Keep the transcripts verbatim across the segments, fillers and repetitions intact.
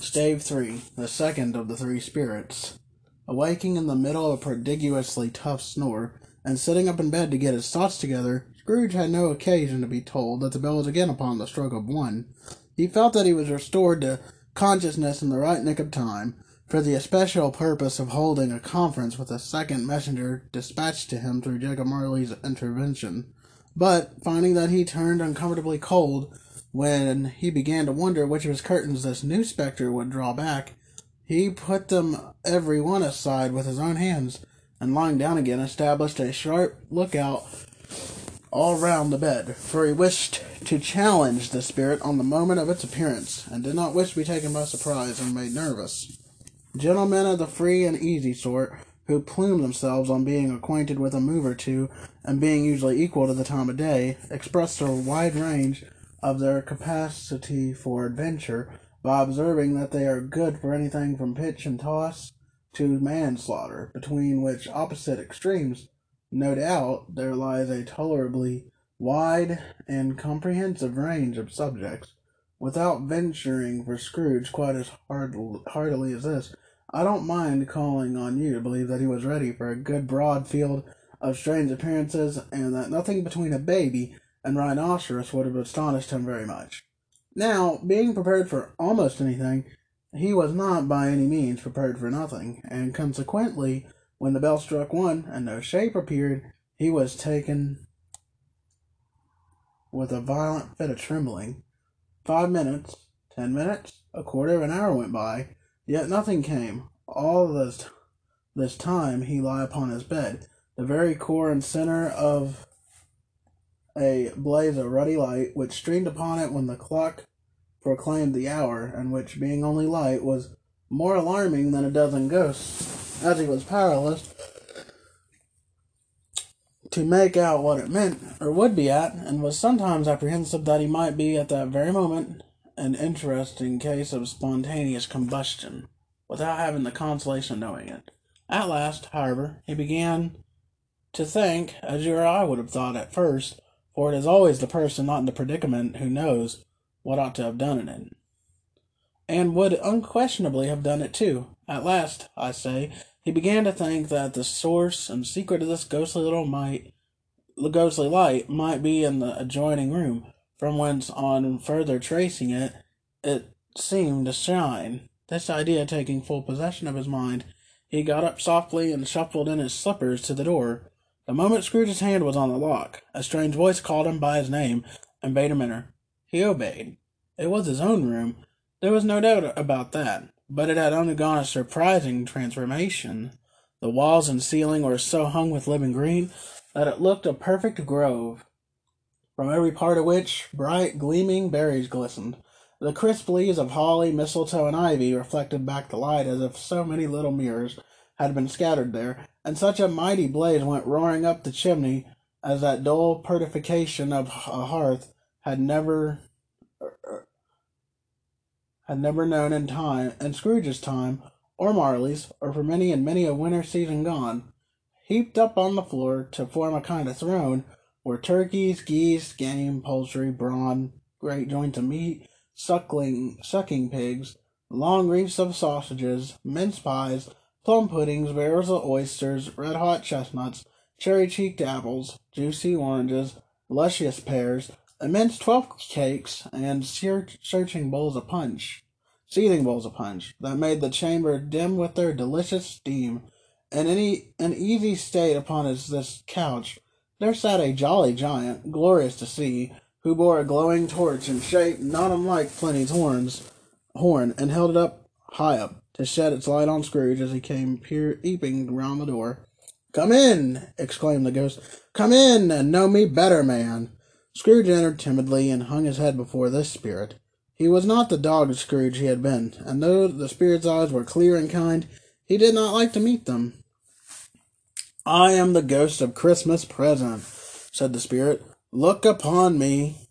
Stave three, the second of the three spirits. Awaking in the middle of a prodigiously tough snore, and sitting up in bed to get his thoughts together, Scrooge had no occasion to be told that the bell was again upon the stroke of one. He felt that he was restored to consciousness in the right nick of time, for the especial purpose of holding a conference with a second messenger dispatched to him through Jacob Marley's intervention. But, finding that he turned uncomfortably cold, when he began to wonder which of his curtains this new spectre would draw back, he put them every one aside with his own hands, and lying down again established a sharp lookout all round the bed, for he wished to challenge the spirit on the moment of its appearance, and did not wish to be taken by surprise and made nervous. Gentlemen of the free and easy sort, who plume themselves on being acquainted with a move or two, and being usually equal to the time of day, expressed a wide range of their capacity for adventure by observing that they are good for anything from pitch and toss to manslaughter, between which opposite extremes, no doubt, there lies a tolerably wide and comprehensive range of subjects. Without venturing for Scrooge quite as hard, heartily as this, I don't mind calling on you to believe that he was ready for a good broad field of strange appearances, and that nothing between a baby and rhinoceros would have astonished him very much. Now, being prepared for almost anything, he was not by any means prepared for nothing, and consequently, when the bell struck one and no shape appeared, he was taken with a violent fit of trembling. Five minutes, ten minutes, a quarter of an hour went by, yet nothing came. All this, this time he lay upon his bed, the very core and center of a blaze of ruddy light which streamed upon it when the clock proclaimed the hour, and which, being only light, was more alarming than a dozen ghosts, as he was powerless to make out what it meant or would be at, and was sometimes apprehensive that he might be at that very moment an interesting case of spontaneous combustion, without having the consolation of knowing it. At last, however, he began to think, as you or I would have thought at first, for it is always the person not in the predicament who knows what ought to have done it in, and would unquestionably have done it too. At last, I say, he began to think that the source and secret of this ghostly little might, ghostly light might be in the adjoining room, from whence, on further tracing it, it seemed to shine. This idea taking full possession of his mind, he got up softly and shuffled in his slippers to the door. The moment Scrooge's hand was on the lock, a strange voice called him by his name and bade him enter. He obeyed. It was his own room. There was no doubt about that, but it had undergone a surprising transformation. The walls and ceiling were so hung with living green that it looked a perfect grove, from every part of which bright, gleaming berries glistened. The crisp leaves of holly, mistletoe, and ivy reflected back the light as if so many little mirrors had been scattered there, and such a mighty blaze went roaring up the chimney as that dull petrification of a hearth had never had never known in time, in Scrooge's time, or Marley's, or for many and many a winter season gone. Heaped up on the floor to form a kind of throne were turkeys, geese, game, poultry, brawn, great joints of meat, suckling, sucking pigs, long reefs of sausages, mince pies, plum puddings, barrels of oysters, red-hot chestnuts, cherry-cheeked apples, juicy oranges, luscious pears, immense twelfth cakes, and searching bowls of punch, seething bowls of punch, that made the chamber dim with their delicious steam. In any an easy state upon his this couch, there sat a jolly giant, glorious to see, who bore a glowing torch in shape not unlike Pliny's horns, horn, and held it up high up to shed its light on Scrooge as he came peer peeping round the door. "Come in!" exclaimed the ghost. "Come in, and know me better, man!" Scrooge entered timidly and hung his head before this spirit. He was not the dogged Scrooge he had been, and though the spirit's eyes were clear and kind, he did not like to meet them. "I am the ghost of Christmas present," said the spirit. "Look upon me."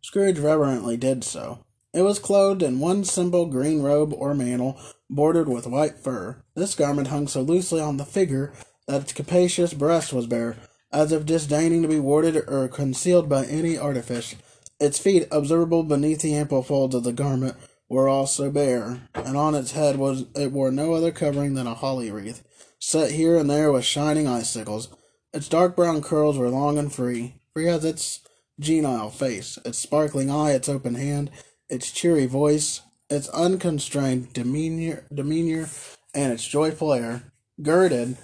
Scrooge reverently did so. It was clothed in one simple green robe or mantle, bordered with white fur. This garment hung so loosely on the figure that its capacious breast was bare, as if disdaining to be warded or concealed by any artifice. Its feet, observable beneath the ample folds of the garment, were also bare, and on its head was it wore no other covering than a holly wreath, set here and there with shining icicles. Its dark brown curls were long and free, free as its genial face, its sparkling eye, its open hand, its cheery voice, its unconstrained demeanor, demeanor and its joyful air. Girded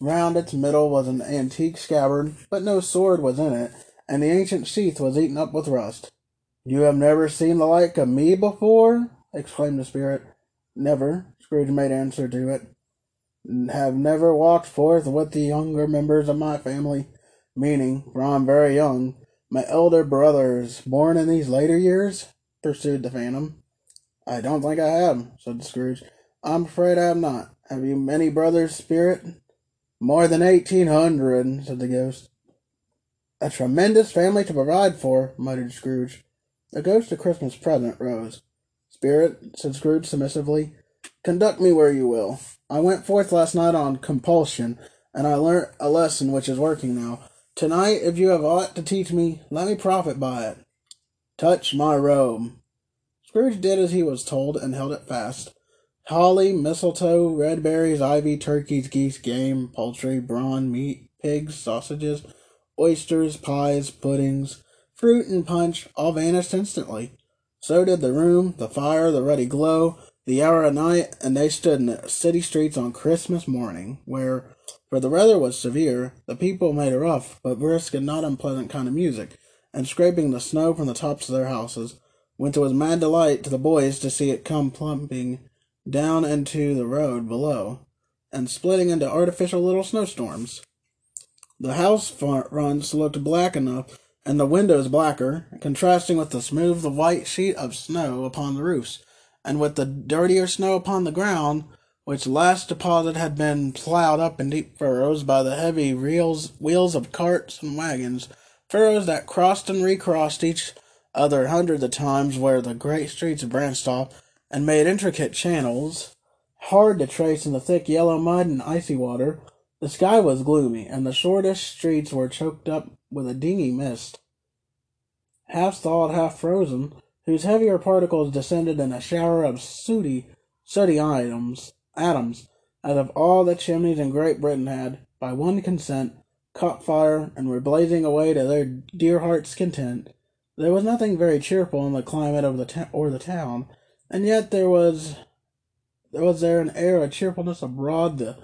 round its middle was an antique scabbard, but no sword was in it, and the ancient sheath was eaten up with rust. "You have never seen the like of me before?" exclaimed the spirit. "Never," Scrooge made answer to it. "Have never walked forth with the younger members of my family," meaning, "for I am very young, my elder brothers born in these later years," pursued the phantom. "I don't think I have," said Scrooge. "I'm afraid I have not. Have you many brothers, spirit?" "More than eighteen hundred," said the ghost. "A tremendous family to provide for," muttered Scrooge. The ghost of Christmas present rose. "Spirit," said Scrooge submissively, "conduct me where you will. I went forth last night on compulsion, and I learnt a lesson which is working now. Tonight, if you have aught to teach me, let me profit by it. Touch my robe." Scrooge did as he was told, and held it fast. Holly, mistletoe, red berries, ivy, turkeys, geese, game, poultry, brawn, meat, pigs, sausages, oysters, pies, puddings, fruit, and punch all vanished instantly. So did the room, the fire, the ruddy glow, the hour of night, and they stood in the city streets on Christmas morning, where, for the weather was severe, the people made a rough but brisk and not unpleasant kind of music, and scraping the snow from the tops of their houses, whence it was mad delight to the boys to see it come plumping down into the road below, and splitting into artificial little snowstorms. The house fronts looked black enough, and the windows blacker, contrasting with the smooth, the white sheet of snow upon the roofs, and with the dirtier snow upon the ground, which last deposit had been ploughed up in deep furrows by the heavy reels, wheels of carts and wagons, furrows that crossed and recrossed each other hundreds of times, where the great streets branched off and made intricate channels, hard to trace in the thick yellow mud and icy water. The sky was gloomy, and the shortest streets were choked up with a dingy mist, half thawed, half frozen, whose heavier particles descended in a shower of sooty, sooty items, atoms, as if all the chimneys in Great Britain had, by one consent, caught fire and were blazing away to their dear hearts' content. There was nothing very cheerful in the climate of the t- or the town, and yet there was there was there an air of cheerfulness abroad the,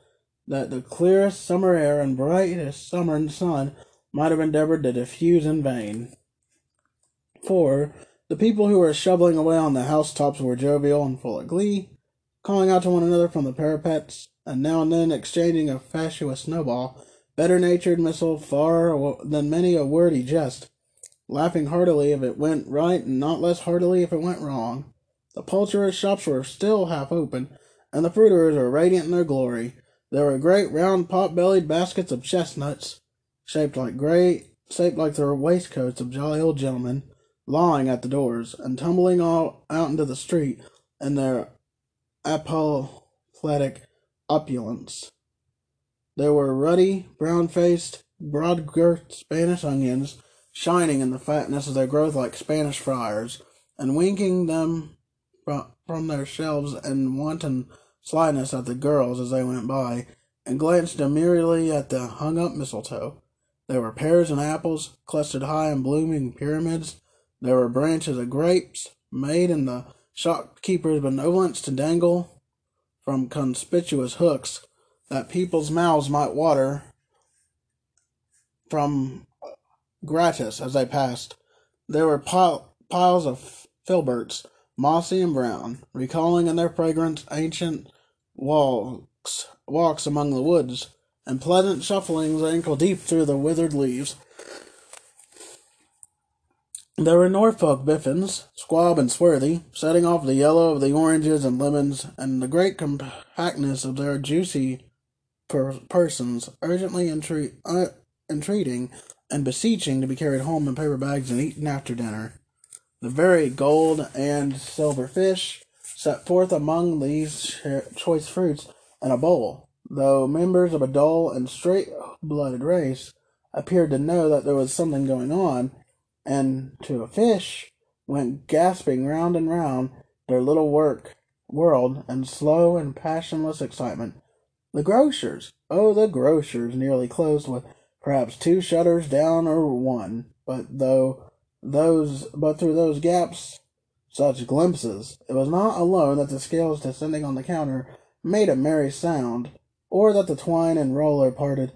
that the clearest summer air and brightest summer sun might have endeavored to diffuse in vain. For the people who were shoveling away on the housetops were jovial and full of glee, calling out to one another from the parapets, and now and then exchanging a fatuous snowball, better-natured missile far than many a wordy jest, laughing heartily if it went right and not less heartily if it went wrong. The poulterers' shops were still half open, and the fruiterers were radiant in their glory. There were great round pot-bellied baskets of chestnuts, shaped like great, shaped like the waistcoats of jolly old gentlemen, lying at the doors, and tumbling all out into the street in their apoplectic opulence. There were ruddy, brown-faced, broad-girthed Spanish onions, shining in the fatness of their growth like Spanish friars, and winking them from their shelves in wanton slyness at the girls as they went by, and glanced demurely at the hung-up mistletoe. There were pears and apples, clustered high in blooming pyramids. There were branches of grapes, made in the shopkeeper's benevolence to dangle from conspicuous hooks, that people's mouths might water from gratis as they passed. There were pile, piles of filberts, mossy and brown, recalling in their fragrance ancient walks, walks among the woods, and pleasant shufflings ankle deep through the withered leaves. There were Norfolk biffins, squab and swarthy, setting off the yellow of the oranges and lemons, and the great compactness of their juicy per- persons, urgently entreat- uh, entreating and beseeching to be carried home in paper bags and eaten after dinner. The very gold and silver fish set forth among these choice fruits in a bowl, though members of a dull and straight-blooded race appeared to know that there was something going on, and to a fish went gasping round and round, their little work world and slow and passionless excitement. The grocers, oh, the grocers, nearly closed with perhaps two shutters down or one, but though those, but through those gaps, such glimpses. It was not alone that the scales descending on the counter made a merry sound, or that the twine and roller parted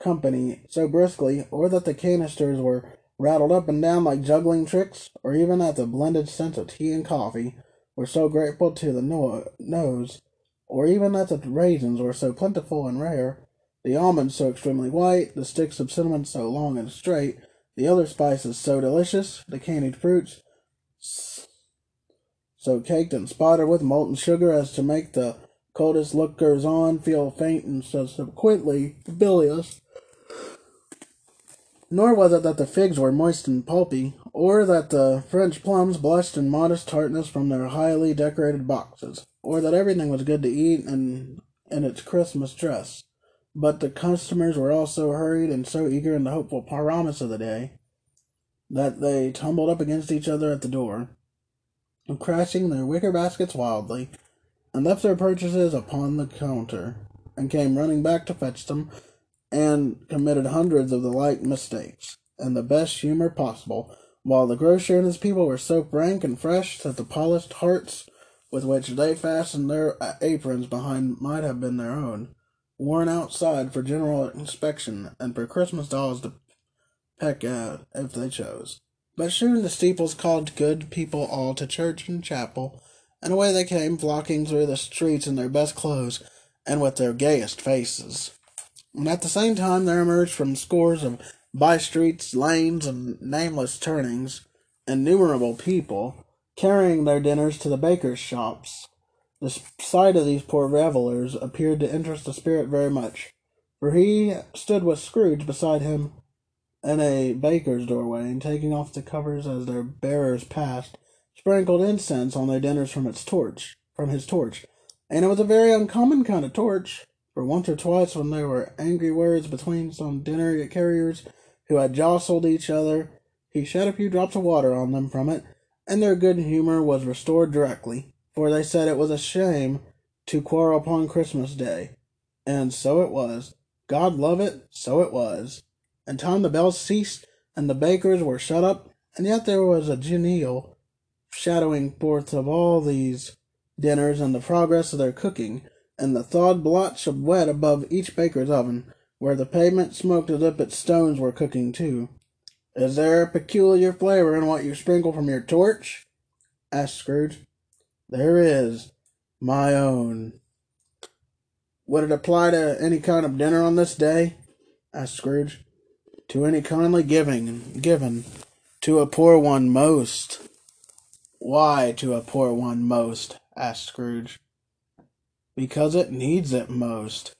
company so briskly, or that the canisters were rattled up and down like juggling tricks, or even that the blended scents of tea and coffee were so grateful to the no- nose, or even that the raisins were so plentiful and rare, the almonds so extremely white, the sticks of cinnamon so long and straight, the other spices so delicious, the candied fruits so caked and spotted with molten sugar as to make the coldest lookers-on feel faint and subsequently bilious. Nor was it that the figs were moist and pulpy, or that the French plums blushed in modest tartness from their highly decorated boxes, or that everything was good to eat and in its Christmas dress. But the customers were all so hurried and so eager in the hopeful promise of the day that they tumbled up against each other at the door, and crashing their wicker baskets wildly, and left their purchases upon the counter, and came running back to fetch them, and committed hundreds of the like mistakes, in the best humour possible, while the grocer and his people were so frank and fresh that the polished hearts with which they fastened their aprons behind might have been their own, worn outside for general inspection, and for Christmas dolls to peck at if they chose. But soon the steeples called good people all to church and chapel, and away they came flocking through the streets in their best clothes, and with their gayest faces. And at the same time there emerged from scores of by-streets, lanes, and nameless turnings, innumerable people, carrying their dinners to the bakers' shops. The sight of these poor revellers appeared to interest the spirit very much, for he stood with Scrooge beside him in a baker's doorway, and taking off the covers as their bearers passed, sprinkled incense on their dinners from its torch, from his torch, and it was a very uncommon kind of torch, for once or twice when there were angry words between some dinner carriers who had jostled each other, he shed a few drops of water on them from it, and their good humour was restored directly, for they said it was a shame to quarrel upon Christmas Day, and so it was. God love it, so it was. In time the bells ceased, and the bakers were shut up, and yet there was a genial shadowing forth of all these dinners and the progress of their cooking, and the thawed blotch of wet above each baker's oven, where the pavement smoked as if its stones were cooking too. "Is there a peculiar flavor in what you sprinkle from your torch?" asked Scrooge. "There is, my own." "Would it apply to any kind of dinner on this day?" asked Scrooge. "To any kindly giving, given, to a poor one most." "Why to a poor one most?" asked Scrooge. "Because it needs it most."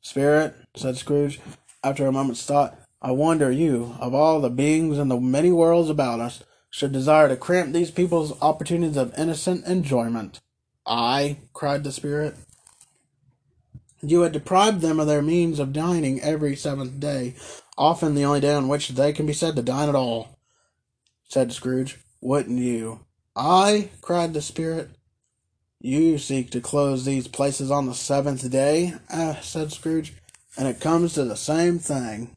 "Spirit," said Scrooge, after a moment's thought, "I wonder you, of all the beings in the many worlds about us, should desire to cramp these people's opportunities of innocent enjoyment." "I," cried the Spirit, "you had deprived them of their means of dining every seventh day, often the only day on which they can be said to dine at all," said Scrooge. "Wouldn't you?" "I," cried the Spirit. "You seek to close these places on the seventh day," uh, said Scrooge, "and it comes to the same thing."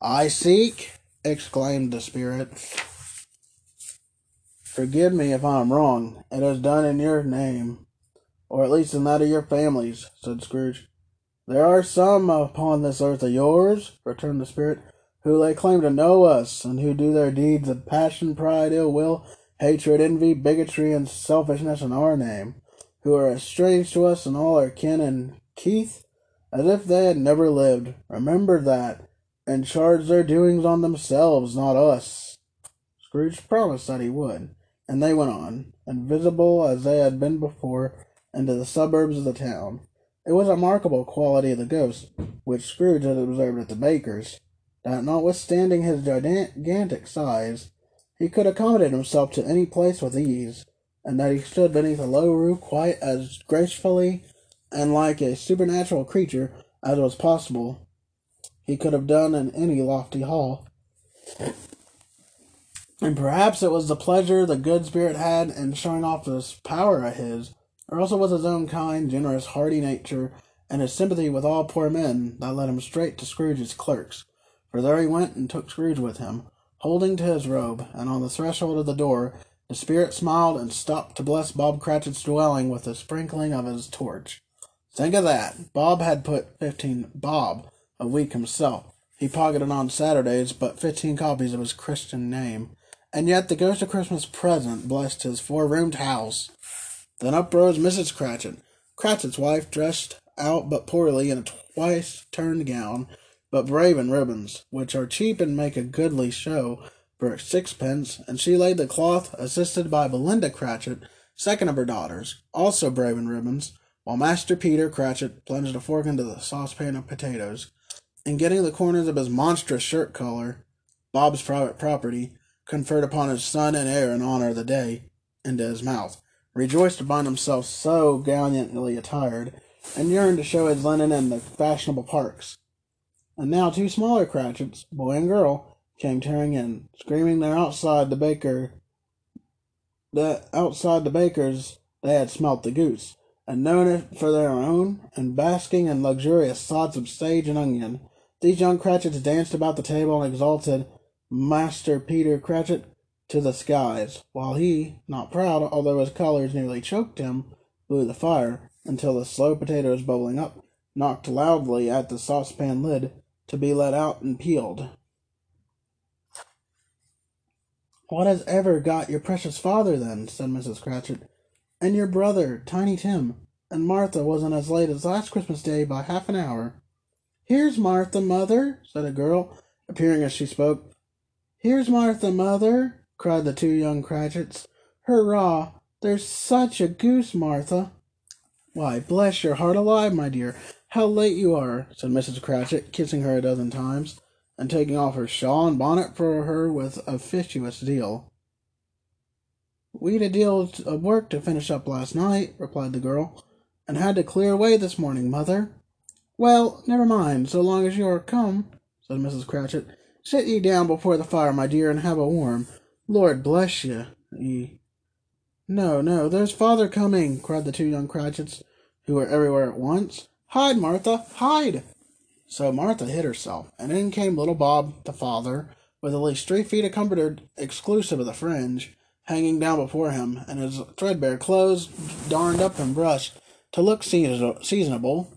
"I seek," exclaimed the Spirit. "Forgive me if I am wrong. It is done in your name, or at least in that of your families," said Scrooge. "There are some upon this earth of yours," returned the Spirit, "who lay claim to know us, and who do their deeds of passion, pride, ill will, hatred, envy, bigotry, and selfishness in our name, who are estranged to us and all our kin and keith, as if they had never lived. Remember that, and charge their doings on themselves, not us." Scrooge promised that he would, and they went on, invisible as they had been before, into the suburbs of the town. It was a remarkable quality of the ghost, which Scrooge had observed at the baker's, that notwithstanding his gigantic size, he could accommodate himself to any place with ease, and that he stood beneath a low roof quite as gracefully and like a supernatural creature as was possible he could have done in any lofty hall. and perhaps it was the pleasure the good spirit had in showing off this power of his, or also was his own kind, generous, hearty nature, and his sympathy with all poor men, that led him straight to Scrooge's clerk's, for there he went and took Scrooge with him, holding to his robe, and on the threshold of the door the spirit smiled and stopped to bless Bob Cratchit's dwelling with the sprinkling of his torch. Think of that! Bob had put fifteen bob a week himself. He pocketed on Saturdays but fifteen copies of his Christian name, and yet the ghost of Christmas present blessed his four-roomed house. Then up rose Missus Cratchit, Cratchit's wife, dressed out but poorly in a twice-turned gown, but brave in ribbons, which are cheap and make a goodly show, for sixpence, and she laid the cloth, assisted by Belinda Cratchit, second of her daughters, also brave in ribbons, while Master Peter Cratchit plunged a fork into the saucepan of potatoes, and getting the corners of his monstrous shirt collar, Bob's private property, conferred upon his son and heir in honor of the day, into his mouth, rejoiced to find himself so gallantly attired, and yearned to show his linen in the fashionable parks. And now two smaller Cratchits, boy and girl, came tearing in, screaming they're outside the baker, that outside the baker's they had smelt the goose, and known it for their own, and basking in luxurious sods of sage and onion, these young Cratchits danced about the table and exalted Master Peter Cratchit to the skies, while he, not proud, although his collars nearly choked him, blew the fire, until the slow potatoes bubbling up knocked loudly at the saucepan lid, to be let out and peeled. "What has ever got your precious father, then?" said Missus Cratchit. "And your brother, Tiny Tim, and Martha wasn't as late as last Christmas Day by half an hour." "Here's Martha, mother," said a girl, appearing as she spoke. "Here's Martha, mother," cried the two young Cratchits. "Hurrah! There's such a goose, Martha!" "Why, bless your heart alive, my dear, how late you are," said Missus Cratchit, kissing her a dozen times, and taking off her shawl and bonnet for her with officious zeal. "We'd a deal of work to finish up last night," replied the girl, "and had to clear away this morning, mother." "Well, never mind, so long as you are come," said Missus Cratchit. "Sit ye down before the fire, my dear, and have a warm. Lord bless you, ye." "No, no, there's father coming," cried the two young Cratchits, who were everywhere at once. "Hide, Martha, hide!" So Martha hid herself, and in came little Bob, the father, with at least three feet of comforter exclusive of the fringe, hanging down before him, and his threadbare clothes darned up and brushed to look seasonable,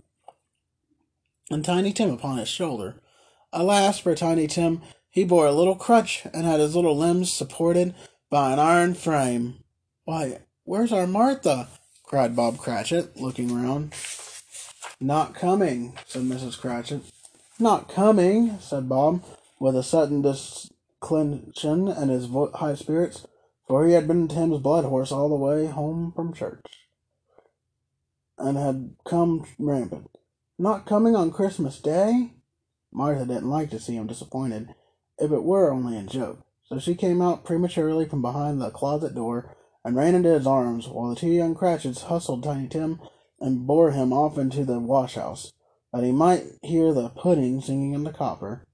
and Tiny Tim upon his shoulder. Alas for Tiny Tim, he bore a little crutch, and had his little limbs supported by an iron frame. "Why, where's our Martha?" cried Bob Cratchit, looking round. "Not coming," said Missus Cratchit. "Not coming," said Bob, with a sudden disclension in his high spirits, for he had been Tim's blood horse all the way home from church, and had come rampant. "Not coming on Christmas Day?" Martha didn't like to see him disappointed, if it were only a joke, so she came out prematurely from behind the closet door, and ran into his arms, while the two young Cratchits hustled Tiny Tim and bore him off into the wash-house, that he might hear the pudding singing in the copper.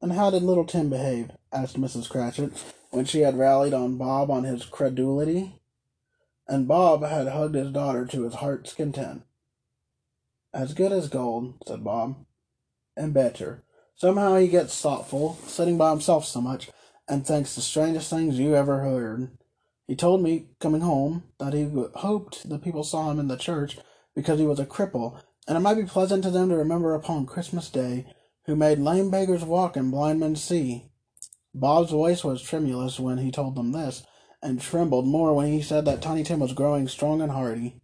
"And how did little Tim behave?" asked Missus Cratchit, when she had rallied on Bob on his credulity, and Bob had hugged his daughter to his heart's content. "As good as gold," said Bob, "and better. Somehow he gets thoughtful, sitting by himself so much, and thinks the strangest things you ever heard. He told me, coming home, that he hoped the people saw him in the church because he was a cripple, and it might be pleasant to them to remember upon Christmas Day, who made lame beggars walk and blind men see." Bob's voice was tremulous when he told them this, and trembled more when he said that Tiny Tim was growing strong and hearty.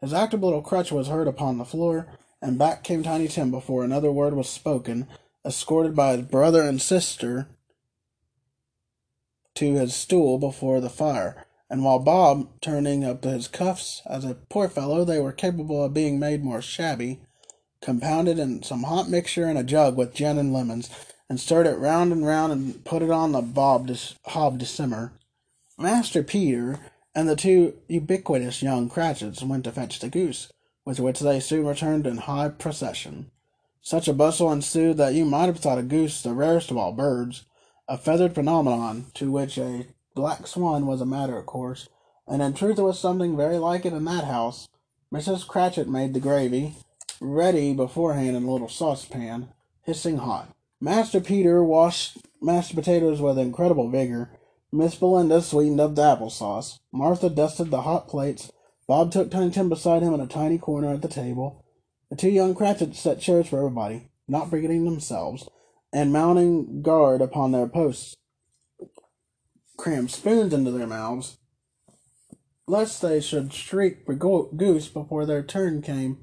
His active little crutch was heard upon the floor, and back came Tiny Tim before another word was spoken, escorted by his brother and sister to his stool before the fire, and while Bob, turning up his cuffs, as a poor fellow they were capable of being made more shabby, compounded in some hot mixture in a jug with gin and lemons, and stirred it round and round and put it on the bob dis- hob to simmer. Master Peter and the two ubiquitous young Cratchits went to fetch the goose, with which they soon returned in high procession. Such a bustle ensued that you might have thought a goose the rarest of all birds, a feathered phenomenon to which a black swan was a matter of course, and in truth there was something very like it in that house. Missus Cratchit made the gravy, ready beforehand in a little saucepan, hissing hot. Master Peter washed mashed potatoes with incredible vigor. Miss Belinda sweetened up the applesauce. Martha dusted the hot plates. Bob took Tiny Tim beside him in a tiny corner at the table. The two young Cratchits set chairs for everybody, not forgetting themselves, and mounting guard upon their posts, crammed spoons into their mouths, lest they should shriek for go- goose before their turn came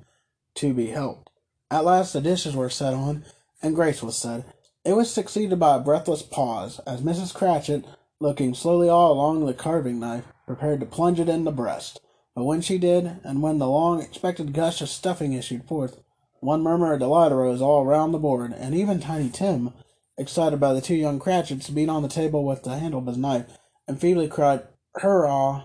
to be helped. At last the dishes were set on, and grace was said. It was succeeded by a breathless pause, as Missus Cratchit, looking slowly all along the carving knife, prepared to plunge it in the breast. But when she did, and when the long-expected gush of stuffing issued forth, one murmur of delight arose all round the board, and even Tiny Tim, excited by the two young Cratchits, beat on the table with the handle of his knife, and feebly cried, "Hurrah!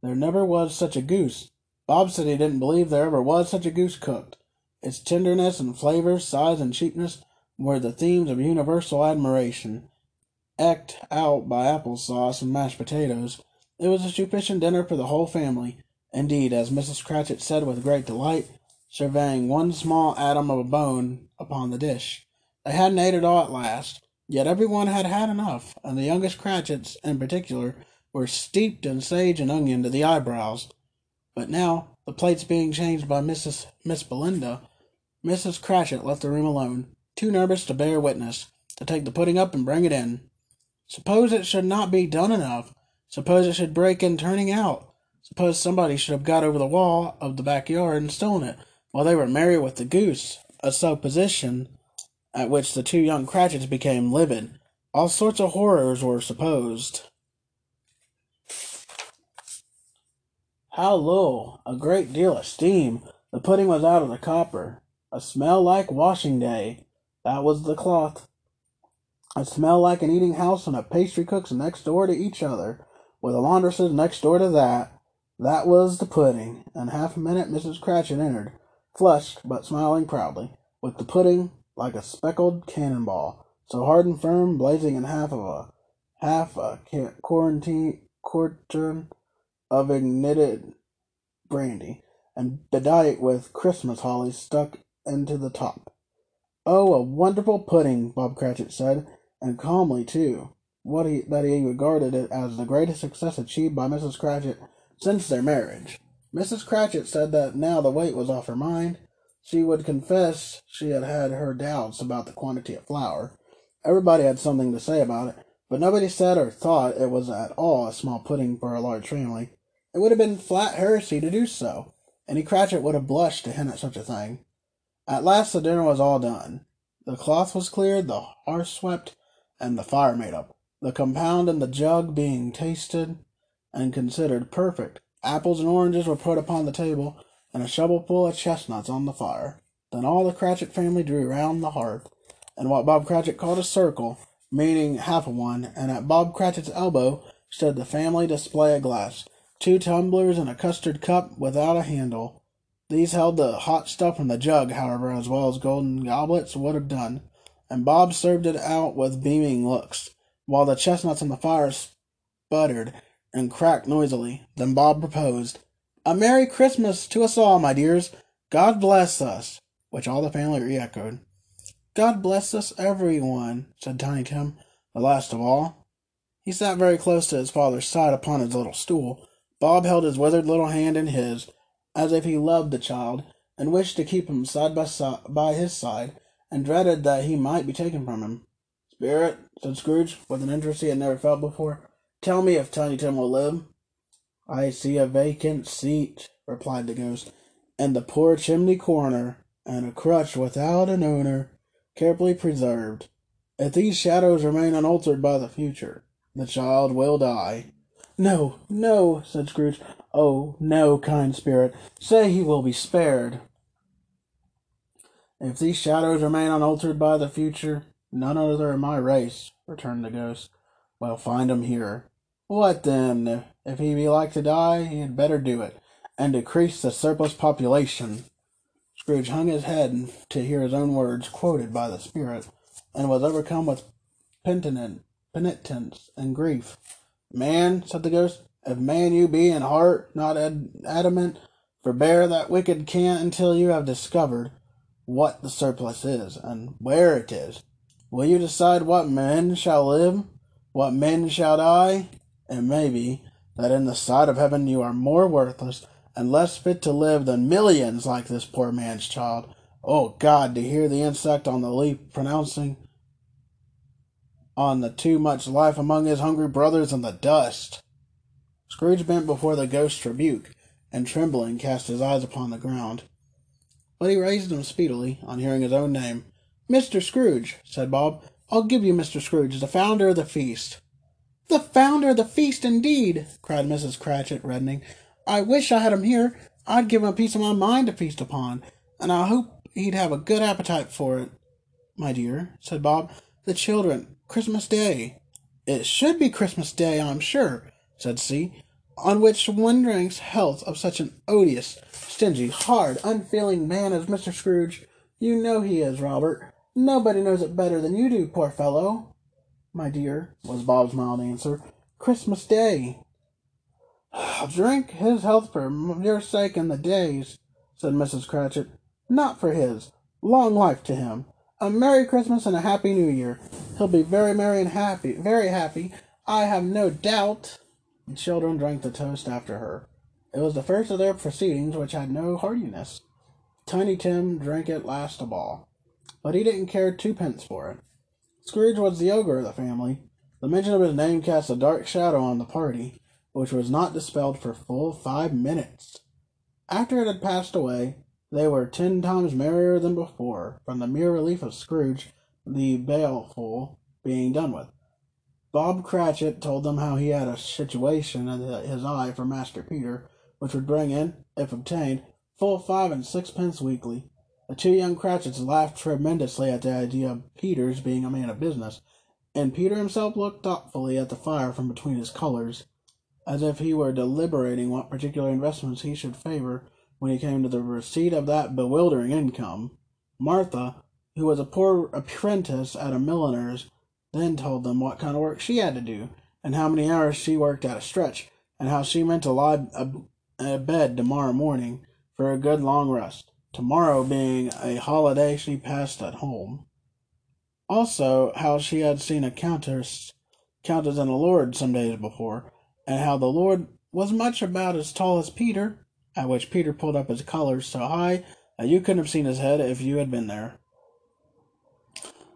There never was such a goose!" Bob said he didn't believe there ever was such a goose cooked. Its tenderness and flavor, size and cheapness, were the themes of universal admiration. Eked out by applesauce and mashed potatoes, it was a sufficient dinner for the whole family. Indeed, as Missus Cratchit said with great delight, surveying one small atom of a bone upon the dish, they hadn't ate it all at last, yet everyone had had enough, and the youngest Cratchits, in particular, were steeped in sage and onion to the eyebrows. But now, the plates being changed by Missus Miss Belinda, Missus Cratchit left the room alone, too nervous to bear witness, to take the pudding up and bring it in. Suppose it should not be done enough. Suppose it should break in turning out. Suppose somebody should have got over the wall of the backyard and stolen it, while they were merry with the goose, a supposition at which the two young Cratchits became livid. All sorts of horrors were supposed. Halloo! A great deal of steam. The pudding was out of the copper. A smell like washing day. That was the cloth. A smell like an eating house and a pastry cook's next door to each other, with a laundress's next door to that. That was the pudding. In half a minute Missus Cratchit entered, flushed but smiling proudly, with the pudding like a speckled cannonball, so hard and firm, blazing in half of a half a quarantine quartern of ignited brandy, and bedight with Christmas hollies stuck into the top. "Oh, a wonderful pudding," Bob Cratchit said, and calmly too. What he that he regarded it as the greatest success achieved by Missus Cratchit since their marriage. Missus Cratchit said that now the weight was off her mind. She would confess she had had her doubts about the quantity of flour. Everybody had something to say about it, but nobody said or thought it was at all a small pudding for a large family. It would have been flat heresy to do so. Any Cratchit would have blushed to hint at such a thing. At last the dinner was all done. The cloth was cleared, the hearth swept, and the fire made up, the compound and the jug being tasted and considered perfect. Apples and oranges were put upon the table, and a shovelful of chestnuts on the fire. Then all the Cratchit family drew round the hearth, in what Bob Cratchit called a circle, meaning half a one, and at Bob Cratchit's elbow stood the family display of glass, two tumblers and a custard cup without a handle. These held the hot stuff from the jug, however, as well as golden goblets would have done, and Bob served it out with beaming looks, while the chestnuts on the fire sputtered and cracked noisily. Then Bob proposed, "A Merry Christmas to us all, my dears. God bless us," which all the family re-echoed. "God bless us, everyone," said Tiny Tim, the last of all. He sat very close to his father's side upon his little stool. Bob held his withered little hand in his, as if he loved the child, and wished to keep him side by, side, by his side, and dreaded that he might be taken from him. "Spirit," said Scrooge, with an interest he had never felt before, "tell me if Tiny Tim will live." "I see a vacant seat," replied the ghost, "in the poor chimney corner, and a crutch without an owner, carefully preserved. If these shadows remain unaltered by the future, the child will die." "No, no," said Scrooge. "Oh, no, kind spirit, say he will be spared." "If these shadows remain unaltered by the future, none other of my race," returned the ghost, "will find him here. What then? If he be like to die, he had better do it, and decrease the surplus population." Scrooge hung his head to hear his own words quoted by the spirit, and was overcome with penitent, penitence and grief. "Man," said the ghost, "if man you be in heart not ad adamant, forbear that wicked cant until you have discovered what the surplus is, and where it is. Will you decide what men shall live, what men shall die? It may be that in the sight of heaven you are more worthless and less fit to live than millions like this poor man's child. Oh God, to hear the insect on the leaf pronouncing on the too much life among his hungry brothers in the dust!" Scrooge bent before the ghost's rebuke, and trembling cast his eyes upon the ground. But he raised them speedily on hearing his own name. "Mister Scrooge," said Bob, "I'll give you Mister Scrooge, the founder of the feast." "The founder of the feast, indeed!" cried Missus Cratchit, reddening. "I wish I had him here. I'd give him a piece of my mind to feast upon, and I hope he'd have a good appetite for it." "My dear," said Bob, "the children, Christmas Day." "It should be Christmas Day, I'm sure," said C., "on which one drinks health of such an odious, stingy, hard, unfeeling man as Mister Scrooge. You know he is, Robert. Nobody knows it better than you do, poor fellow." "My dear," was Bob's mild answer, "Christmas Day." "I'll drink his health for your sake in the days," said Missus Cratchit, "not for his. Long life to him. A Merry Christmas and a Happy New Year. He'll be very merry and happy, very happy, I have no doubt." The children drank the toast after her. It was the first of their proceedings which had no heartiness. Tiny Tim drank it last of all, but he didn't care twopence for it. Scrooge was the ogre of the family. The mention of his name cast a dark shadow on the party, which was not dispelled for full five minutes. After it had passed away, they were ten times merrier than before, from the mere relief of Scrooge the baleful being done with. Bob Cratchit told them how he had a situation in his eye for Master Peter, which would bring in, if obtained, full five and sixpence weekly. The two young Cratchits laughed tremendously at the idea of Peter's being a man of business, and Peter himself looked thoughtfully at the fire from between his colours, as if he were deliberating what particular investments he should favour when he came to the receipt of that bewildering income. Martha, who was a poor apprentice at a milliner's, then told them what kind of work she had to do, and how many hours she worked at a stretch, and how she meant to lie abed tomorrow morning for a good long rest, tomorrow being a holiday she passed at home. Also, how she had seen a countess, countess and a lord some days before, and how the lord was much about as tall as Peter, at which Peter pulled up his collars so high that you couldn't have seen his head if you had been there.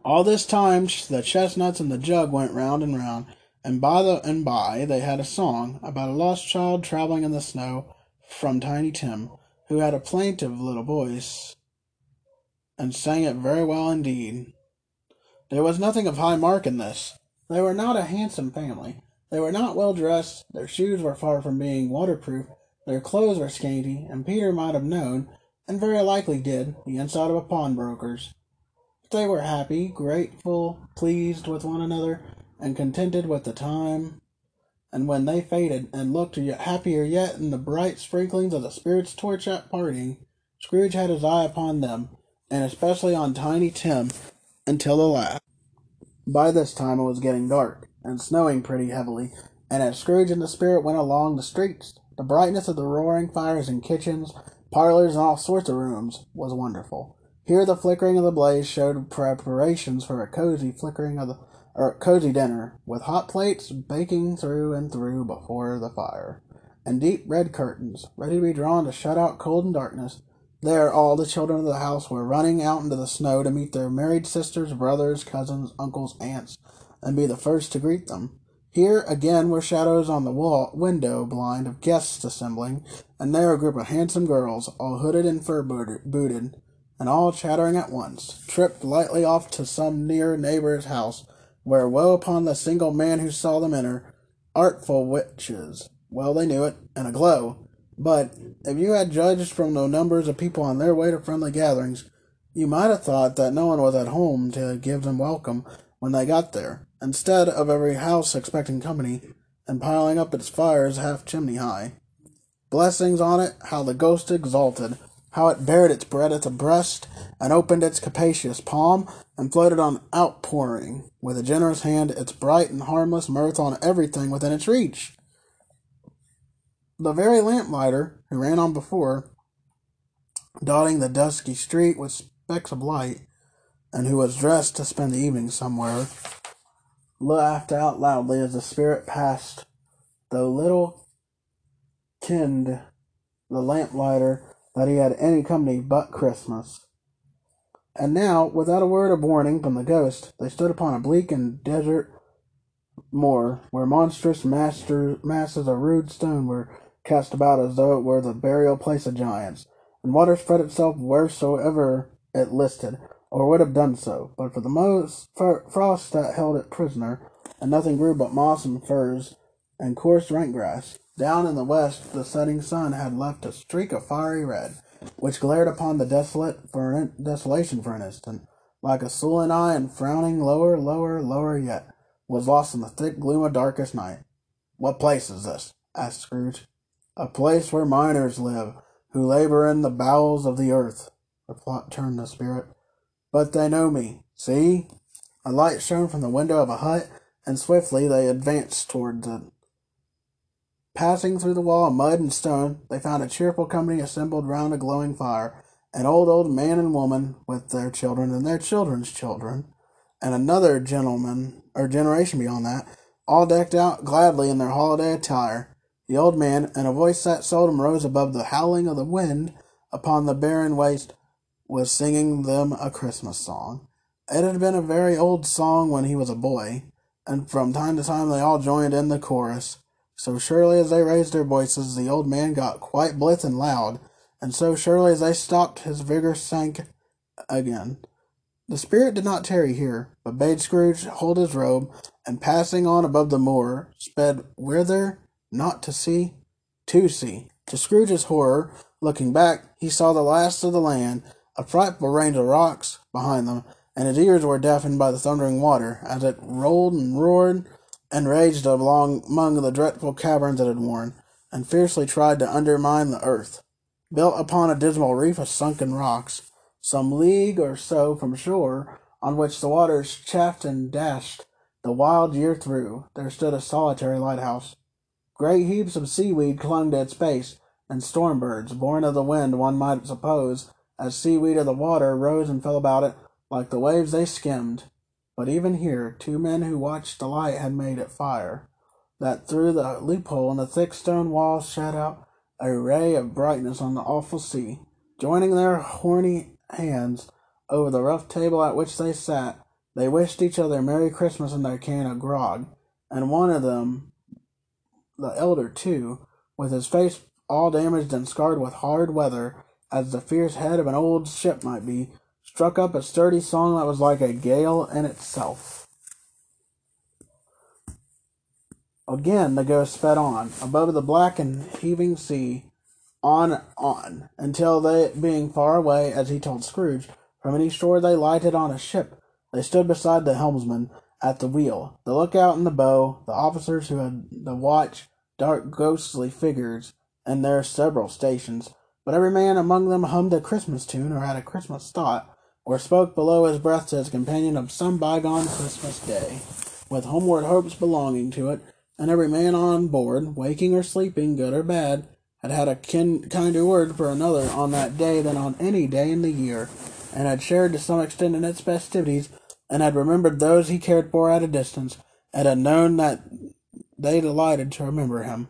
All this time the chestnuts and the jug went round and round, and by the and by they had a song about a lost child travelling in the snow from Tiny Tim, who had a plaintive little voice, and sang it very well indeed. There was nothing of high mark in this. They were not a handsome family. They were not well dressed, their shoes were far from being waterproof, their clothes were scanty, and Peter might have known, and very likely did, the inside of a pawnbroker's. They were happy, grateful, pleased with one another, and contented with the time. And when they faded and looked happier yet in the bright sprinklings of the spirit's torch at parting, Scrooge had his eye upon them, and especially on Tiny Tim, until the last. By this time it was getting dark, and snowing pretty heavily, and as Scrooge and the spirit went along the streets, the brightness of the roaring fires in kitchens, parlors, and all sorts of rooms was wonderful. Here the flickering of the blaze showed preparations for a cozy flickering of the or cozy dinner, with hot plates baking through and through before the fire, and deep red curtains, ready to be drawn to shut out cold and darkness. There all the children of the house were running out into the snow to meet their married sisters, brothers, cousins, uncles, aunts, and be the first to greet them. Here again were shadows on the wall window blind of guests assembling, and there a group of handsome girls, all hooded and fur-booted, and all chattering at once, tripped lightly off to some near neighbor's house, where woe upon the single man who saw them enter, artful witches, well they knew it, and a glow. But if you had judged from the numbers of people on their way to friendly gatherings, you might have thought that no one was at home to give them welcome when they got there, instead of every house expecting company, and piling up its fires half chimney high. Blessings on it, how the ghost exulted! How it bared its bread at the breast, and opened its capacious palm, and floated on outpouring. With a generous hand, its bright and harmless mirth on everything within its reach. The very lamplighter, who ran on before, dotting the dusky street with specks of light, and who was dressed to spend the evening somewhere, laughed out loudly as the spirit passed, though little kenned the lamplighter that he had any company but Christmas. And now, without a word of warning from the ghost, they stood upon a bleak and desert moor, where monstrous master, masses of rude stone were cast about as though it were the burial place of giants, and water spread itself wheresoever it listed, or would have done so, but for the most frost that held it prisoner, and nothing grew but moss and furs, and coarse rank grass. Down in the west, the setting sun had left a streak of fiery red, which glared upon the desolate for an, desolation for an instant, like a sullen eye, and frowning lower, lower, lower yet, was lost in the thick gloom of darkest night. "What place is this?" asked Scrooge. "A place where miners live, who labor in the bowels of the earth," returned the spirit. "But they know me. See?" A light shone from the window of a hut, and swiftly they advanced towards it. Passing through the wall of mud and stone, they found a cheerful company assembled round a glowing fire, an old, old man and woman with their children and their children's children, and another gentleman, or generation beyond that, all decked out gladly in their holiday attire. The old man, in a voice that seldom rose above the howling of the wind upon the barren waste, was singing them a Christmas song. It had been a very old song when he was a boy, and from time to time they all joined in the chorus. So surely as they raised their voices, the old man got quite blithe and loud, and so surely as they stopped, his vigor sank again. The spirit did not tarry here, but bade Scrooge hold his robe, and passing on above the moor, sped whither, not to see, to see. To Scrooge's horror, looking back, he saw the last of the land, a frightful range of rocks behind them, and his ears were deafened by the thundering water, as it rolled and roared and raged along among the dreadful caverns it had worn, and fiercely tried to undermine the earth. Built upon a dismal reef of sunken rocks, some league or so from shore, on which the waters chafed and dashed the wild year through, there stood a solitary lighthouse. Great heaps of seaweed clung to its base, and storm-birds, born of the wind, one might suppose, as seaweed of the water rose and fell about it, like the waves they skimmed. But even here, two men who watched the light had made it fire, that through the loophole in the thick stone wall shed out a ray of brightness on the awful sea. Joining their horny hands over the rough table at which they sat, they wished each other Merry Christmas in their can of grog, and one of them, the elder too, with his face all damaged and scarred with hard weather, as the fierce head of an old ship might be, struck up a sturdy song that was like a gale in itself. Again the ghost sped on, above the black and heaving sea, on, on, until they, being far away, as he told Scrooge, from any shore they lighted on a ship. They stood beside the helmsman at the wheel, the lookout in the bow, the officers who had the watch, dark ghostly figures, and their several stations, but every man among them hummed a Christmas tune, or had a Christmas thought, or spoke below his breath to his companion of some bygone Christmas day, with homeward hopes belonging to it, and every man on board, waking or sleeping, good or bad, had had a kin- kinder word for another on that day than on any day in the year, and had shared to some extent in its festivities, and had remembered those he cared for at a distance, and had known that they delighted to remember him.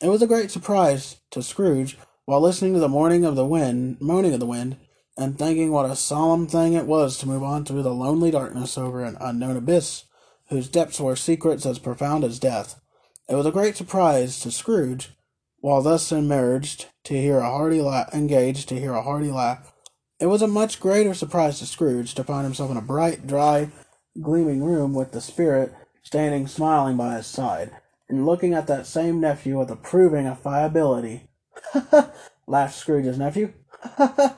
It was a great surprise to Scrooge, while listening to the moaning of the wind, moaning of the wind, and thinking what a solemn thing it was to move on through the lonely darkness over an unknown abyss, whose depths were secrets as profound as death. It was a great surprise to Scrooge, while thus emerged, to hear a hearty laugh, engaged to hear a hearty laugh. It was a much greater surprise to Scrooge to find himself in a bright, dry, gleaming room with the spirit standing smiling by his side, and looking at that same nephew with approving affability. "Ha ha!" laughed Scrooge's nephew. "Ha ha!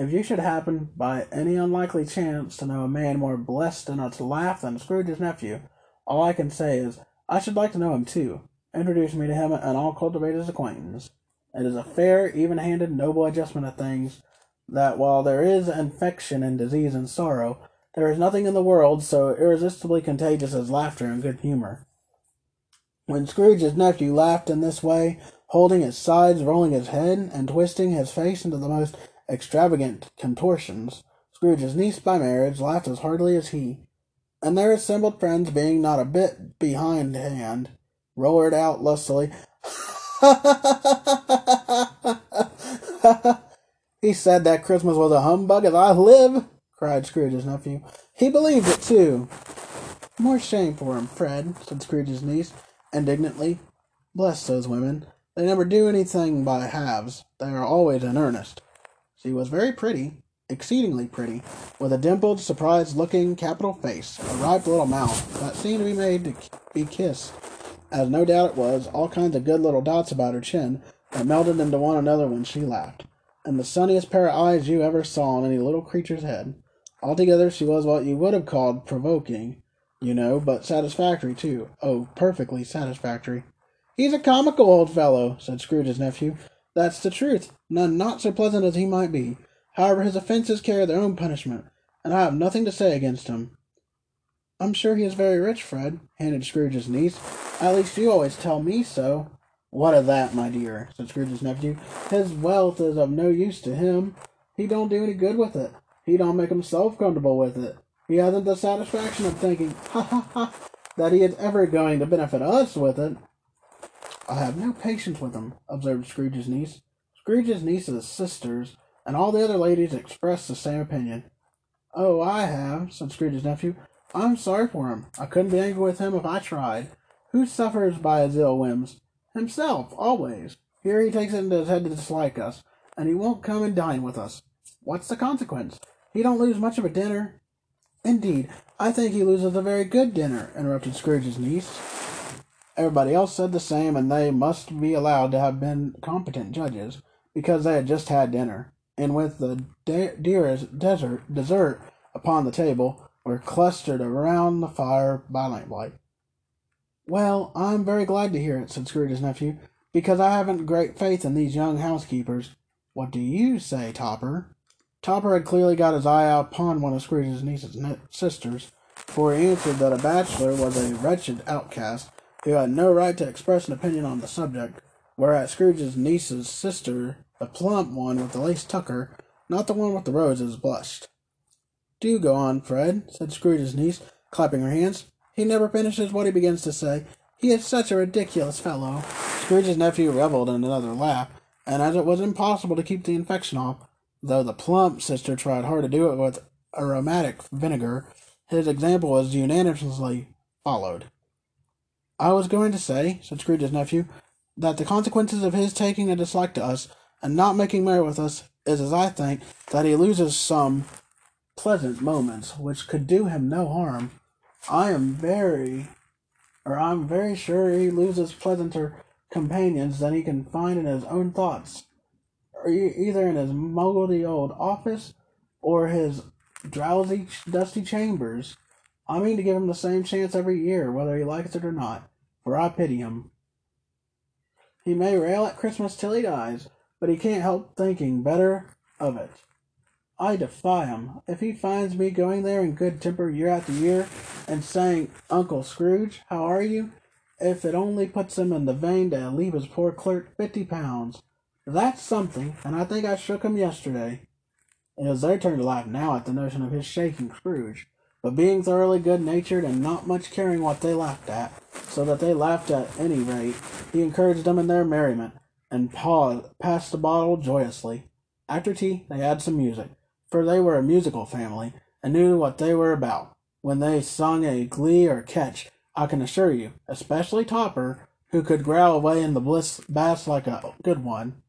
If you should happen, by any unlikely chance, to know a man more blessed in a laugh than Scrooge's nephew, all I can say is, I should like to know him too. Introduce me to him, and I'll cultivate his acquaintance. It is a fair, even-handed, noble adjustment of things, that while there is infection and disease and sorrow, There is nothing in the world so irresistibly contagious as laughter and good humor. When Scrooge's nephew laughed in this way, holding his sides, rolling his head, and twisting his face into the most extravagant contortions, Scrooge's niece by marriage laughed as heartily as he, and their assembled friends, being not a bit behindhand, roared out lustily, "He said that Christmas was a humbug as I live!" cried Scrooge's nephew. "He believed it, too." "More shame for him, Fred," said Scrooge's niece, indignantly. "Bless those women. They never do anything by halves. They are always in earnest." She was very pretty, exceedingly pretty, with a dimpled, surprised-looking, capital face, a ripe little mouth that seemed to be made to be kissed, as no doubt it was, all kinds of good little dots about her chin that melted into one another when she laughed, and the sunniest pair of eyes you ever saw on any little creature's head. Altogether she was what you would have called provoking, you know, but satisfactory, too. Oh, perfectly satisfactory. "He's a comical old fellow," said Scrooge's nephew. "That's the truth. None not so pleasant as he might be. However, his offences carry their own punishment, and I have nothing to say against him." "I'm sure he is very rich, Fred," hinted Scrooge's niece. "At least you always tell me so." "What of that, my dear?" said Scrooge's nephew. "His wealth is of no use to him. He don't do any good with it. He don't make himself comfortable with it. He hasn't the satisfaction of thinking, ha ha ha, that he is ever going to benefit us with it." "I have no patience with him," observed Scrooge's niece. Scrooge's niece's sisters and all the other ladies expressed the same opinion. "Oh, I have," said Scrooge's nephew. "I'm sorry for him. I couldn't be angry with him if I tried. Who suffers by his ill whims? Himself, always. Here he takes it into his head to dislike us, and he won't come and dine with us. What's the consequence? He don't lose much of a dinner." "Indeed, I think he loses a very good dinner," interrupted Scrooge's niece. Everybody else said the same, and they must be allowed to have been competent judges, because they had just had dinner, and with the de- dearest desert, dessert upon the table, were clustered around the fire by lamplight. "Well, I'm very glad to hear it," said Scrooge's nephew, "because I haven't great faith in these young housekeepers. What do you say, Topper?" Topper had clearly got his eye out upon one of Scrooge's niece's ne- sisters, for he answered that a bachelor was a wretched outcast who had no right to express an opinion on the subject, whereat Scrooge's niece's sister, the plump one with the lace tucker, not the one with the roses, blushed. "Do go on, Fred," said Scrooge's niece, clapping her hands. "He never finishes what he begins to say. He is such a ridiculous fellow." Scrooge's nephew revelled in another laugh, and as it was impossible to keep the infection off, though the plump sister tried hard to do it with aromatic vinegar, his example was unanimously followed. "I was going to say," said Scrooge's nephew, "that the consequences of his taking a dislike to us and not making merry with us is, as I think, that he loses some pleasant moments, which could do him no harm. I am very, or I'm very sure he loses pleasanter companions than he can find in his own thoughts, or either in his mouldy old office or his drowsy, dusty chambers. I mean to give him the same chance every year, whether he likes it or not, for I pity him. He may rail at Christmas till he dies, but he can't help thinking better of it. I defy him. If he finds me going there in good temper year after year and saying, 'Uncle Scrooge, how are you?' if it only puts him in the vein to leave his poor clerk fifty pounds. That's something, and I think I shook him yesterday." It was their turn to laugh now at the notion of his shaking Scrooge, but being thoroughly good-natured and not much caring what they laughed at, so that they laughed at any rate, he encouraged them in their merriment, and paused, passed the bottle joyously. After tea they had some music, for they were a musical family, and knew what they were about, when they sung a glee or catch, I can assure you, especially Topper, who could growl away in the bliss bass like a good one,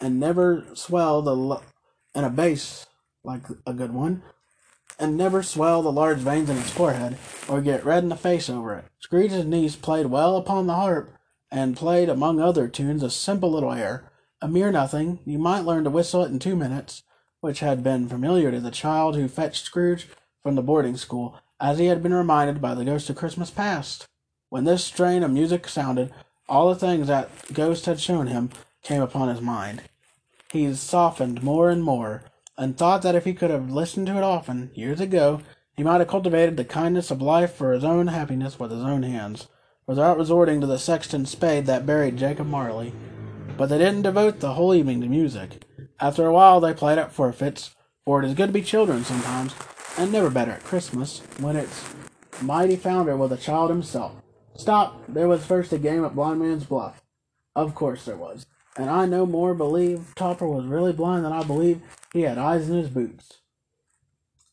and never swell the l- in a bass like a good one, and never swell the large veins in his forehead, or get red in the face over it. Scrooge's niece played well upon the harp, and played, among other tunes, a simple little air, a mere nothing, you might learn to whistle it in two minutes, which had been familiar to the child who fetched Scrooge from the boarding school, as he had been reminded by the ghost of Christmas past. When this strain of music sounded, all the things that ghost had shown him came upon his mind. He softened more and more, and thought that if he could have listened to it often, years ago, He might have cultivated the kindness of life for his own happiness with his own hands, without resorting to the sexton's spade that buried Jacob Marley. But they didn't devote the whole evening to music. After a while they played at forfeits, for it is good to be children sometimes, and never better at Christmas, when its mighty founder was a child himself. Stop, there was first a game at Blind Man's Bluff. Of course there was, and I no more believe Topper was really blind than I believe he had eyes in his boots.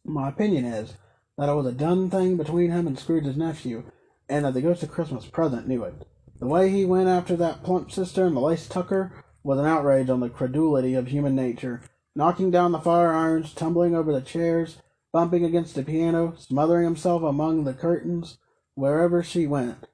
My opinion is that it was a done thing between him and Scrooge's nephew, and that the Ghost of Christmas Present knew it. The way he went after that plump sister and the lace tucker was an outrage on the credulity of human nature, knocking down the fire irons, tumbling over the chairs, bumping against the piano, smothering himself among the curtains, wherever she went.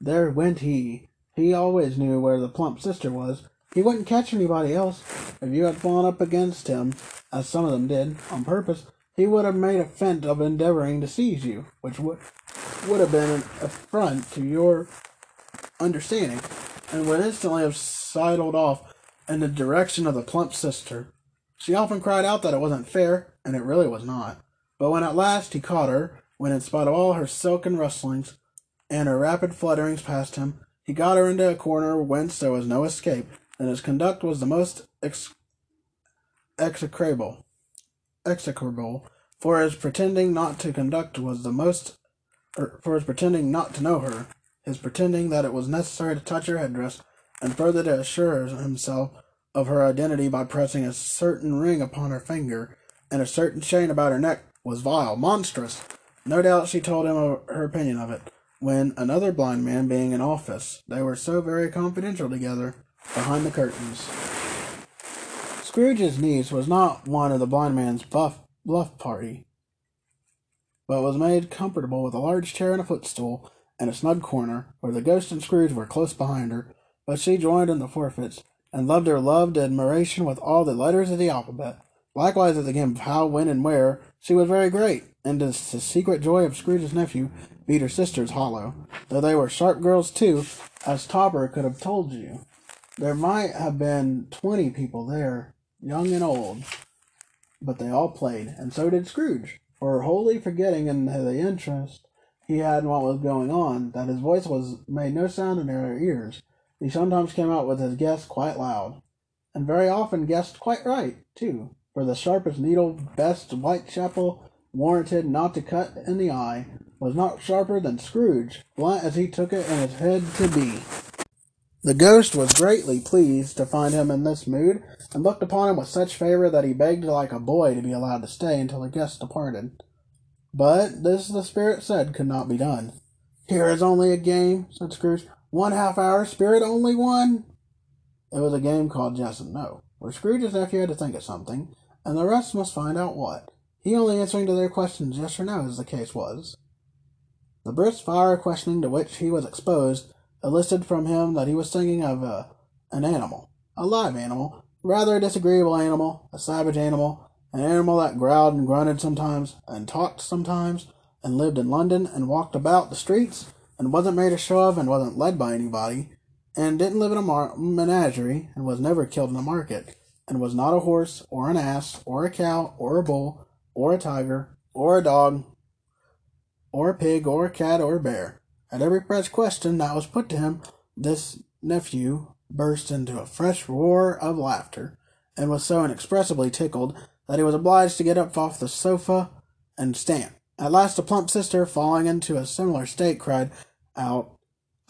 There went he. He always knew where the plump sister was. He wouldn't catch anybody else. If you had fallen up against him, as some of them did, on purpose, he would have made a feint of endeavoring to seize you, which would, would have been an affront to your understanding, and would instantly have sidled off in the direction of the plump sister. She often cried out that it wasn't fair, and it really was not. But when at last he caught her, when in spite of all her silken rustlings and her rapid flutterings past him, he got her into a corner whence there was no escape, and his conduct was the most ex execrable. execrable, for his pretending not to conduct was the most, er, for his pretending not to know her, his pretending that it was necessary to touch her headdress, and further to assure himself of her identity by pressing a certain ring upon her finger, and a certain chain about her neck, was vile, monstrous. No doubt she told him of her opinion of it, when another blind man being in office, they were so very confidential together, behind the curtains. Scrooge's niece was not one of the blind man's buff, bluff party, but was made comfortable with a large chair and a footstool and a snug corner, where the ghost and Scrooge were close behind her, but she joined in the forfeits, and loved her loved admiration with all the letters of the alphabet. Likewise at the game of how, when, and where, she was very great, and to the secret joy of Scrooge's nephew beat her sisters hollow, though they were sharp girls too, as Topper could have told you. There might have been twenty people there, young and old, but they all played, and so did Scrooge, for wholly forgetting in the interest he had in what was going on, that his voice was made no sound in their ears. He sometimes came out with his guess quite loud, and very often guessed quite right, too, for the sharpest needle, best Whitechapel, warranted not to cut in the eye, was not sharper than Scrooge, blunt as he took it in his head to be. The ghost was greatly pleased to find him in this mood, and looked upon him with such favour that he begged like a boy to be allowed to stay until the guests departed. But this the spirit said could not be done. "Here is only a game," said Scrooge. "One half hour, spirit, only one." It was a game called Yes and No, where Scrooge's nephew had to think of something, and the rest must find out what, he only answering to their questions yes or no, as the case was. The brisk fire of questioning to which he was exposed elicited from him that he was thinking of a, an animal, a live animal, rather a disagreeable animal, a savage animal, an animal that growled and grunted sometimes, and talked sometimes, and lived in London, and walked about the streets, and wasn't made a show of, and wasn't led by anybody, and didn't live in a menagerie, and was never killed in a market, and was not a horse, or an ass, or a cow, or a bull, or a tiger, or a dog, or a pig, or a cat, or a bear. At every fresh question that was put to him, this nephew burst into a fresh roar of laughter, and was so inexpressibly tickled that he was obliged to get up off the sofa and stamp. At last the plump sister, falling into a similar state, cried out,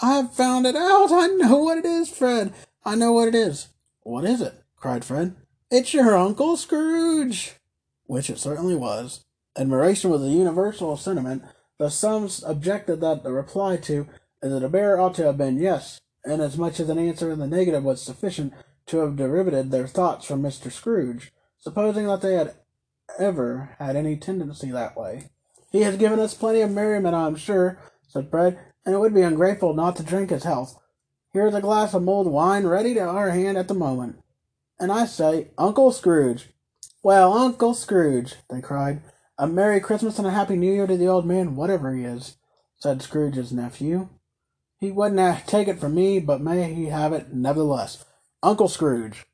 "I have found it out! I know what it is, Fred! I know what it is!" "What is it?" cried Fred. "It's your Uncle Scrooge!" Which it certainly was. Admiration was a universal sentiment, though some objected that the reply to is that a bear ought to have been yes, inasmuch as an answer in the negative was sufficient to have derivated their thoughts from Mister Scrooge, supposing that they had ever had any tendency that way. "He has given us plenty of merriment, I am sure," said Fred, "and it would be ungrateful not to drink his health. Here is a glass of mulled wine ready to our hand at the moment. And I say, Uncle Scrooge!" "Well, Uncle Scrooge!" they cried. "A Merry Christmas and a Happy New Year to the old man, whatever he is," said Scrooge's nephew. "He wouldn't take it from me, but may he have it nevertheless. Uncle Scrooge!"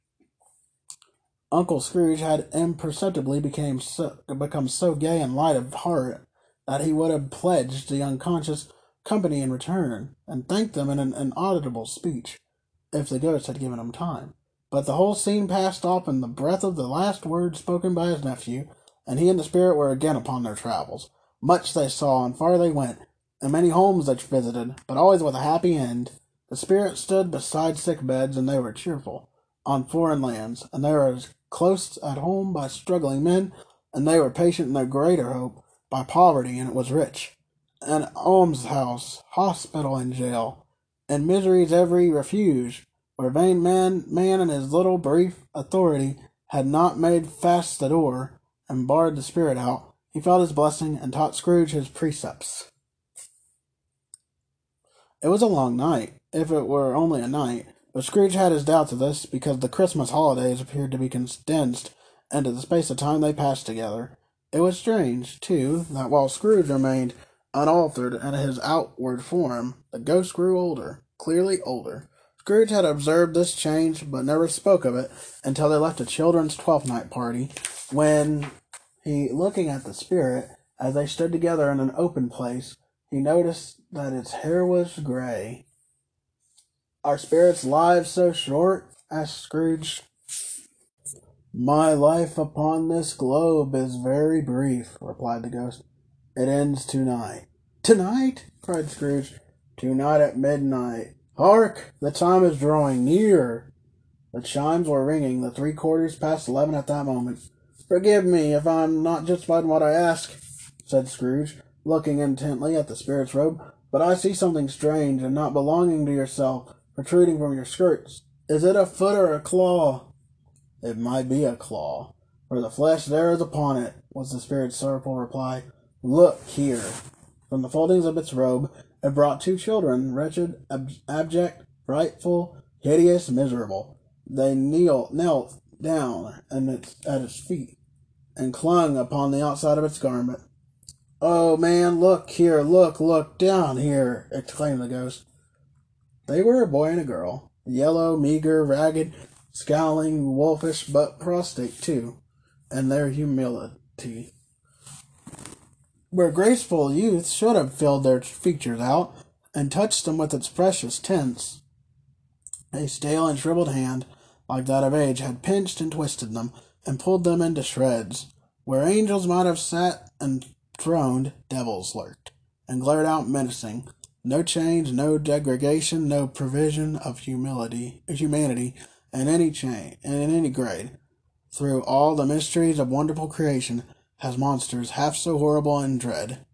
Uncle Scrooge had imperceptibly became so, become so gay and light of heart that he would have pledged the unconscious company in return, and thanked them in an, an audible speech, if the ghost had given him time. But the whole scene passed off in the breath of the last word spoken by his nephew, and he and the spirit were again upon their travels. Much they saw, and far they went, and many homes they visited, but always with a happy end. The spirit stood beside sick beds, and they were cheerful, on foreign lands, and they were close at home by struggling men, and they were patient in their greater hope, by poverty, and it was rich. An almshouse, hospital, and jail, and misery's every refuge, where vain man, man in his little brief authority had not made fast the door, and barred the spirit out, he felt his blessing, and taught Scrooge his precepts. It was a long night, if it were only a night, but Scrooge had his doubts of this, because the Christmas holidays appeared to be condensed into the space of time they passed together. It was strange, too, that while Scrooge remained unaltered in his outward form, the ghost grew older, clearly older. Scrooge had observed this change, but never spoke of it until they left a children's twelfth night party, when he, looking at the spirit, as they stood together in an open place, he noticed that its hair was gray. "Are spirits' lives so short?" asked Scrooge. "My life upon this globe is very brief," replied the ghost. "It ends tonight." "Tonight?" cried Scrooge. "Tonight at midnight. Hark! The time is drawing near." The chimes were ringing the three quarters past eleven at that moment. "Forgive me if I'm not justified in what I ask," said Scrooge, looking intently at the spirit's robe, "but I see something strange and not belonging to yourself protruding from your skirts. Is it a foot or a claw?" "It might be a claw, for the flesh there is upon it," was the spirit's sorrowful reply. "Look here." From the foldings of its robe, it brought two children, wretched, ab- abject, frightful, hideous, miserable. They kneel, knelt down and its, at its feet, and clung upon the outside of its garment. "Oh, man, look here, look, look, down here!" exclaimed the ghost. They were a boy and a girl, yellow, meager, ragged, scowling, wolfish, but prostrate too, and their humility, where graceful youth should have filled their features out, and touched them with its precious tints, a stale and shriveled hand, like that of age, had pinched and twisted them, and pulled them into shreds. Where angels might have sat and throned, devils lurked, and glared out menacing. No change, no degradation, no provision of humility, humanity in any chain, and in any grade. Through all the mysteries of wonderful creation has monsters half so horrible and dread.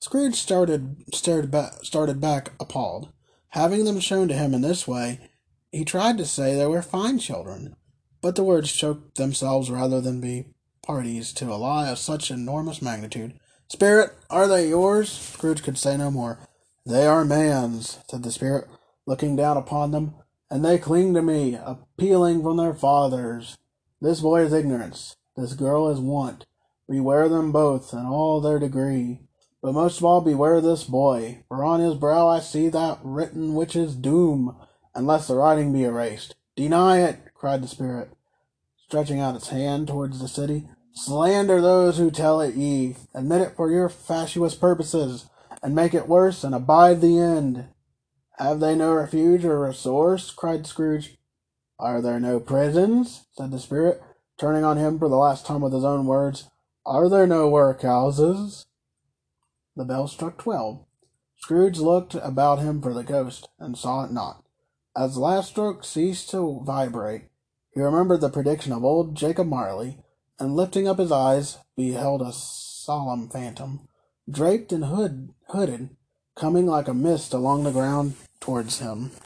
Scrooge started, stared ba- started back appalled. Having them shown to him in this way, he tried to say they were fine children, but the words choked themselves rather than be parties to a lie of such enormous magnitude. "Spirit, are they yours?" Scrooge could say no more. "They are man's," said the spirit, looking down upon them, "and they cling to me, appealing from their fathers. This boy is ignorance, this girl is want. Beware them both in all their degree, but most of all beware this boy, for on his brow I see that written which is doom, unless the writing be erased." "Deny it!" cried the spirit, stretching out its hand towards the city. "Slander those who tell it ye. Admit it for your fatuous purposes, and make it worse, and abide the end." "Have they no refuge or resource?" cried Scrooge. "Are there no prisons?" said the spirit, turning on him for the last time with his own words. "Are there no workhouses?" The bell struck twelve. Scrooge looked about him for the ghost, and saw it not. As the last stroke ceased to vibrate, he remembered the prediction of old Jacob Marley, and lifting up his eyes, beheld a solemn phantom, draped and hood, hooded, coming like a mist along the ground towards him.